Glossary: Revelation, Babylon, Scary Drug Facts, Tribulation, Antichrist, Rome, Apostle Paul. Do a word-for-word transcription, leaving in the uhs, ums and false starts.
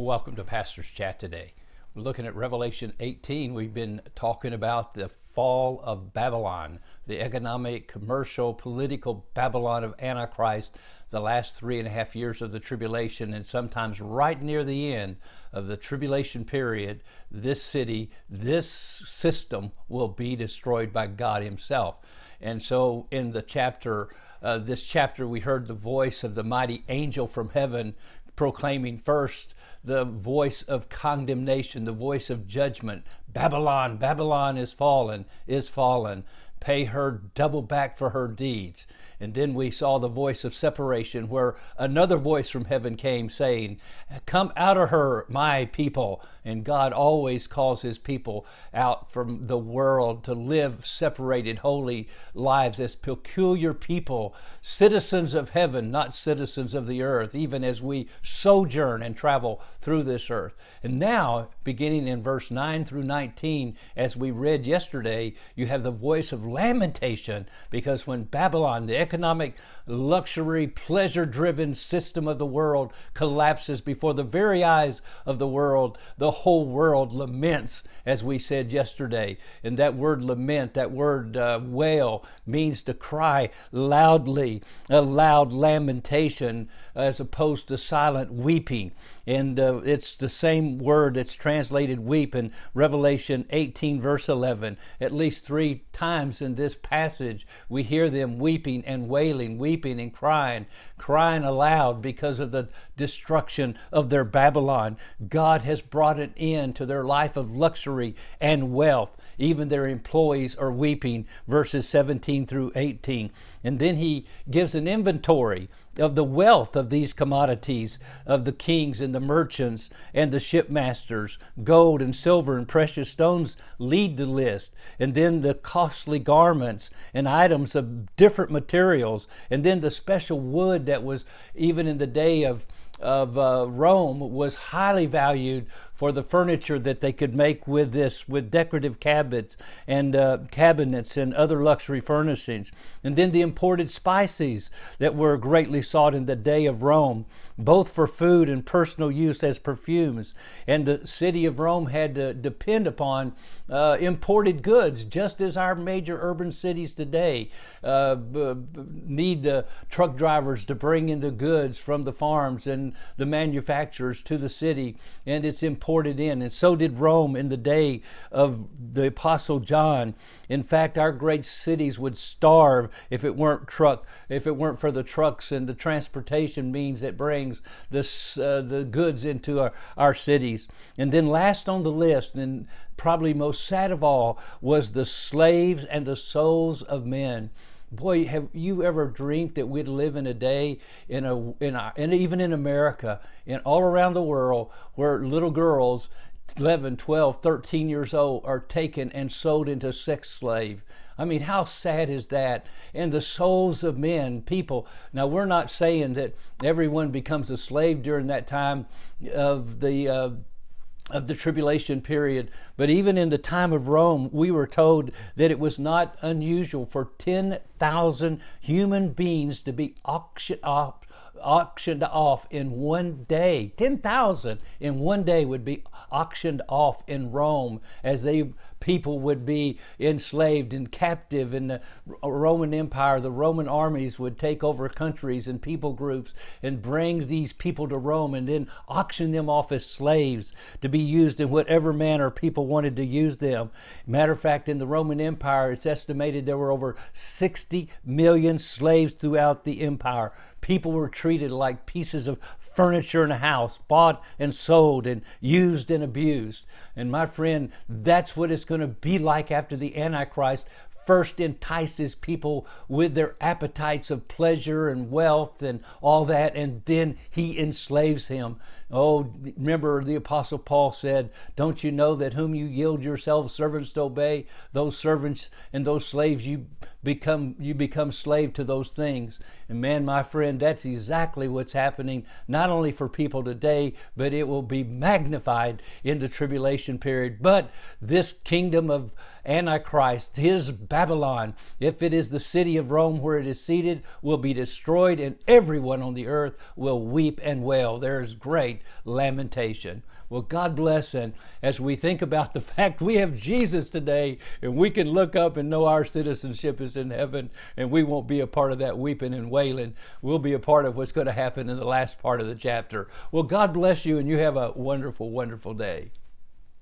Welcome to Pastor's Chat today. We're looking at Revelation eighteen. We've been talking about the fall of Babylon, the economic, commercial, political Babylon of Antichrist, the last three and a half years of the tribulation, and sometimes right near the end of the tribulation period, this city, this system will be destroyed by God Himself. And so in the chapter, uh, this chapter, we heard the voice of the mighty angel from heaven proclaiming first the voice of condemnation, the voice of judgment. Babylon, Babylon is fallen, is fallen. Pay her double back for her deeds. And then we saw the voice of separation, where another voice from heaven came saying, come out of her, my people. And God always calls His people out from the world to live separated, holy lives as peculiar people, citizens of heaven, not citizens of the earth, even as we sojourn and travel through this earth. And now, beginning in verse nine through nineteen, as we read yesterday, you have the voice of lamentation, because when Babylon, the economic, luxury, pleasure-driven system of the world collapses before the very eyes of the world, the whole world laments, as we said yesterday. And that word lament, that word uh, wail, means to cry loudly, a loud lamentation, as opposed to silent weeping. And uh, it's the same word that's translated weep in Revelation eighteen, verse eleven. At least three times in this passage, we hear them weeping and wailing, weeping and crying, crying aloud because of the destruction of their Babylon. God has brought an end to their life of luxury and wealth. Even their employees are weeping, verses seventeen through eighteen. And then He gives an inventory of the wealth of these commodities, of the kings and the merchants and the shipmasters. Gold and silver and precious stones lead the list. And then the costly garments and items of different materials. And then the special wood that was, even in the day of of uh, Rome, was highly valued for the furniture that they could make with this, with decorative cabinets and uh, cabinets and other luxury furnishings. And then the imported spices that were greatly sought in the day of Rome, both for food and personal use as perfumes. And the city of Rome had to depend upon uh, imported goods, just as our major urban cities today uh, b- b- need the truck drivers to bring in the goods from the farms and the manufacturers to the city, and it's imported in. And so did Rome in the day of the Apostle John. In fact, our great cities would starve if it weren't truck, if it weren't for the trucks and the transportation means that brings this, uh, the goods into our, our cities. And then last on the list, and probably most sad of all, was the slaves and the souls of men. Boy, have you ever dreamed that we'd live in a day, in a, in a, and even in America, and all around the world, where little girls, eleven, twelve, thirteen years old, are taken and sold into sex slave? I mean, how sad is that? And the souls of men, people. Now, we're not saying that everyone becomes a slave during that time of the uh, of the tribulation period, but even in the time of Rome, we were told that it was not unusual for ten thousand human beings to be auctioned off, auctioned off in one day. ten thousand in one day would be auctioned off in Rome, as they people would be enslaved and captive in the Roman Empire. The Roman armies would take over countries and people groups and bring these people to Rome and then auction them off as slaves to be used in whatever manner people wanted to use them. Matter of fact, in the Roman Empire, it's estimated there were over sixty million slaves throughout the empire. People were treated like pieces of furniture in a house, bought and sold and used and abused. And my friend, that's what it's going to be like after the Antichrist first entices people with their appetites of pleasure and wealth and all that, and then he enslaves him. Oh, remember the Apostle Paul said, don't you know that whom you yield yourselves servants to obey, those servants and those slaves, you become you become slave to those things. And man, my friend, that's exactly what's happening, not only for people today, but it will be magnified in the tribulation period. But this kingdom of Antichrist, his Babylon, if it is the city of Rome where it is seated, will be destroyed, and everyone on the earth will weep and wail. There is great great lamentation. Well, God bless, and as we think about the fact we have Jesus today, and we can look up and know our citizenship is in heaven, and we won't be a part of that weeping and wailing. We'll be a part of what's going to happen in the last part of the chapter. Well, God bless you, and you have a wonderful, wonderful day.